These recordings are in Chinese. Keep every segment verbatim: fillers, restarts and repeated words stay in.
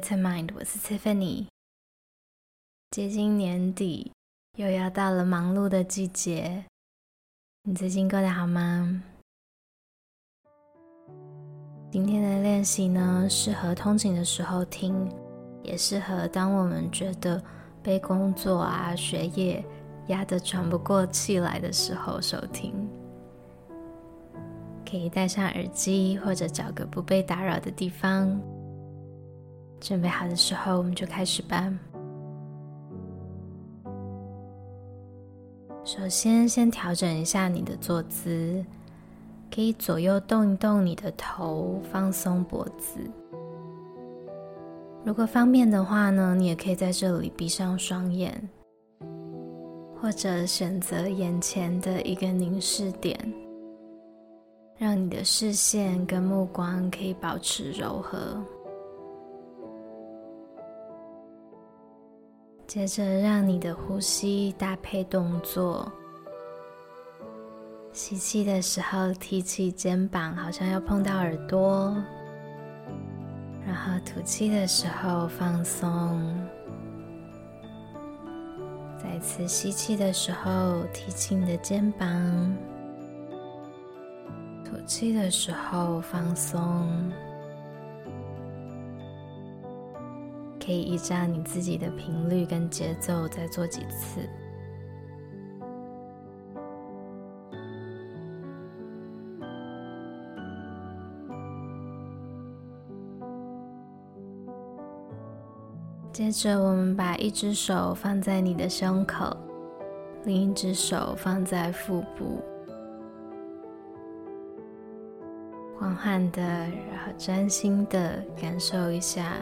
Vitamind， 我是 Stephanie。 接近年底，又要到了忙碌的季节，你最近过得好吗？今天的练习呢，适合通勤的时候听，也适合当我们觉得被工作啊、学业压得喘不过气来的时候收听。可以戴上耳机，或者找个不被打扰的地方。准备好的时候，我们就开始吧。首先，先调整一下你的坐姿，可以左右动一动你的头，放松脖子。如果方便的话呢，你也可以在这里闭上双眼，或者选择眼前的一个凝视点，让你的视线跟目光可以保持柔和。接着让你的呼吸搭配动作，吸气的时候提起肩膀，好像要碰到耳朵，然后吐气的时候放松。再次吸气的时候提起你的肩膀，吐气的时候放松。可以依照你自己的频率跟节奏再做几次。接着我们把一只手放在你的胸口，另一只手放在腹部，缓缓的，然后专心的感受一下。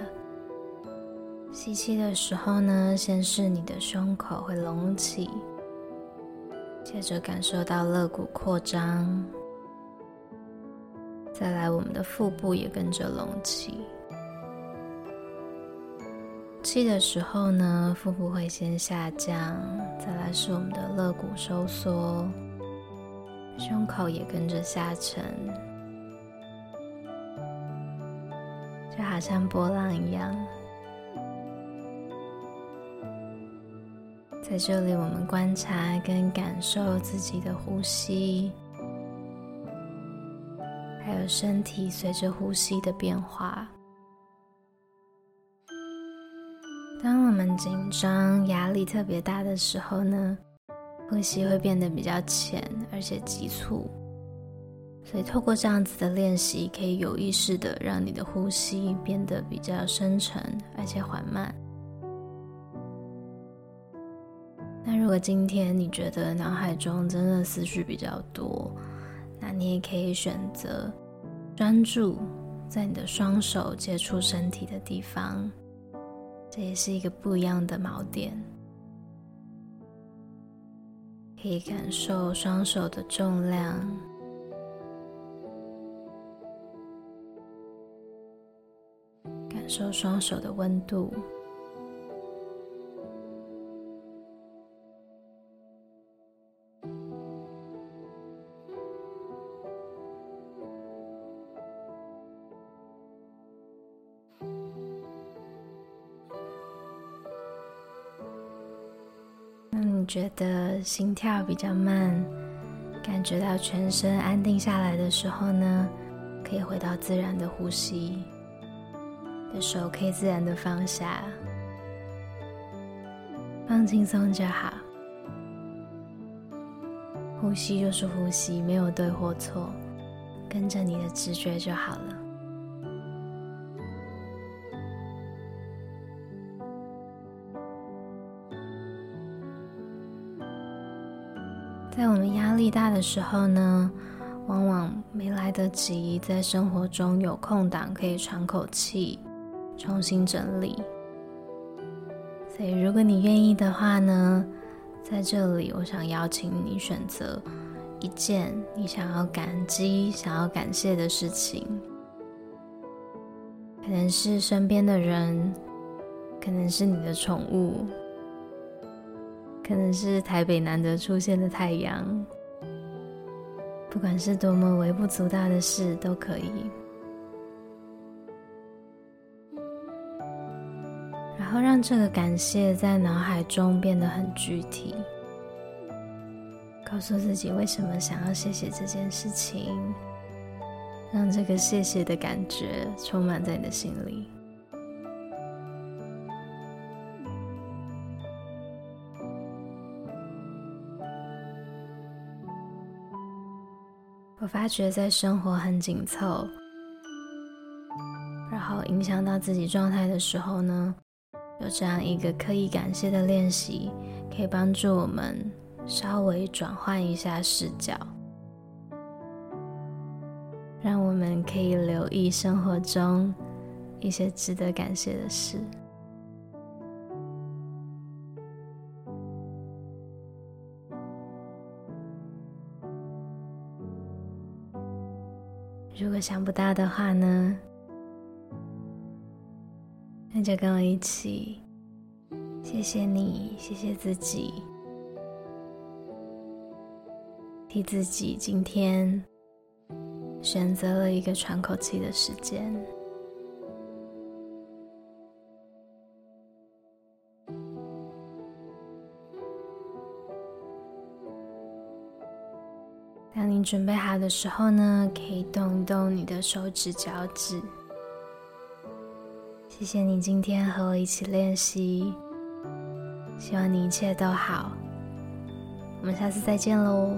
吸气的时候呢，先是你的胸口会隆起，接着感受到肋骨扩张，再来我们的腹部也跟着隆起。气的时候呢，腹部会先下降，再来是我们的肋骨收缩，胸口也跟着下沉，就好像波浪一样。在这里我们观察跟感受自己的呼吸，还有身体随着呼吸的变化。当我们紧张、压力特别大的时候呢，呼吸会变得比较浅而且急促，所以透过这样子的练习，可以有意识的让你的呼吸变得比较深沉而且缓慢。那如果今天你觉得脑海中真的思绪比较多，那你也可以选择专注在你的双手接触身体的地方，这也是一个不一样的锚点。可以感受双手的重量。感受双手的温度。觉得心跳比较慢，感觉到全身安定下来的时候呢，可以回到自然的呼吸，的手可以自然的放下，放轻松就好。呼吸就是呼吸，没有对或错，跟着你的直觉就好了。在我们压力大的时候呢，往往没来得及在生活中有空档可以喘口气，重新整理。所以如果你愿意的话呢，在这里我想邀请你选择一件你想要感激、想要感谢的事情，可能是身边的人，可能是你的宠物，可能是台北难得出现的太阳，不管是多么微不足道的事都可以。让这个感谢在脑海中变得很具体，告诉自己为什么想要谢谢这件事情，让这个谢谢的感觉充满在你的心里。我发觉在生活很紧凑，然后影响到自己状态的时候呢，有这样一个刻意感谢的练习，可以帮助我们稍微转换一下视角，让我们可以留意生活中一些值得感谢的事。如果想不到的话呢，那就跟我一起谢谢你，谢谢自己，替自己今天选择了一个喘口气的时间。当你准备好的时候呢，可以动一动你的手指脚趾。谢谢你今天和我一起练习，希望你一切都好，我们下次再见喽。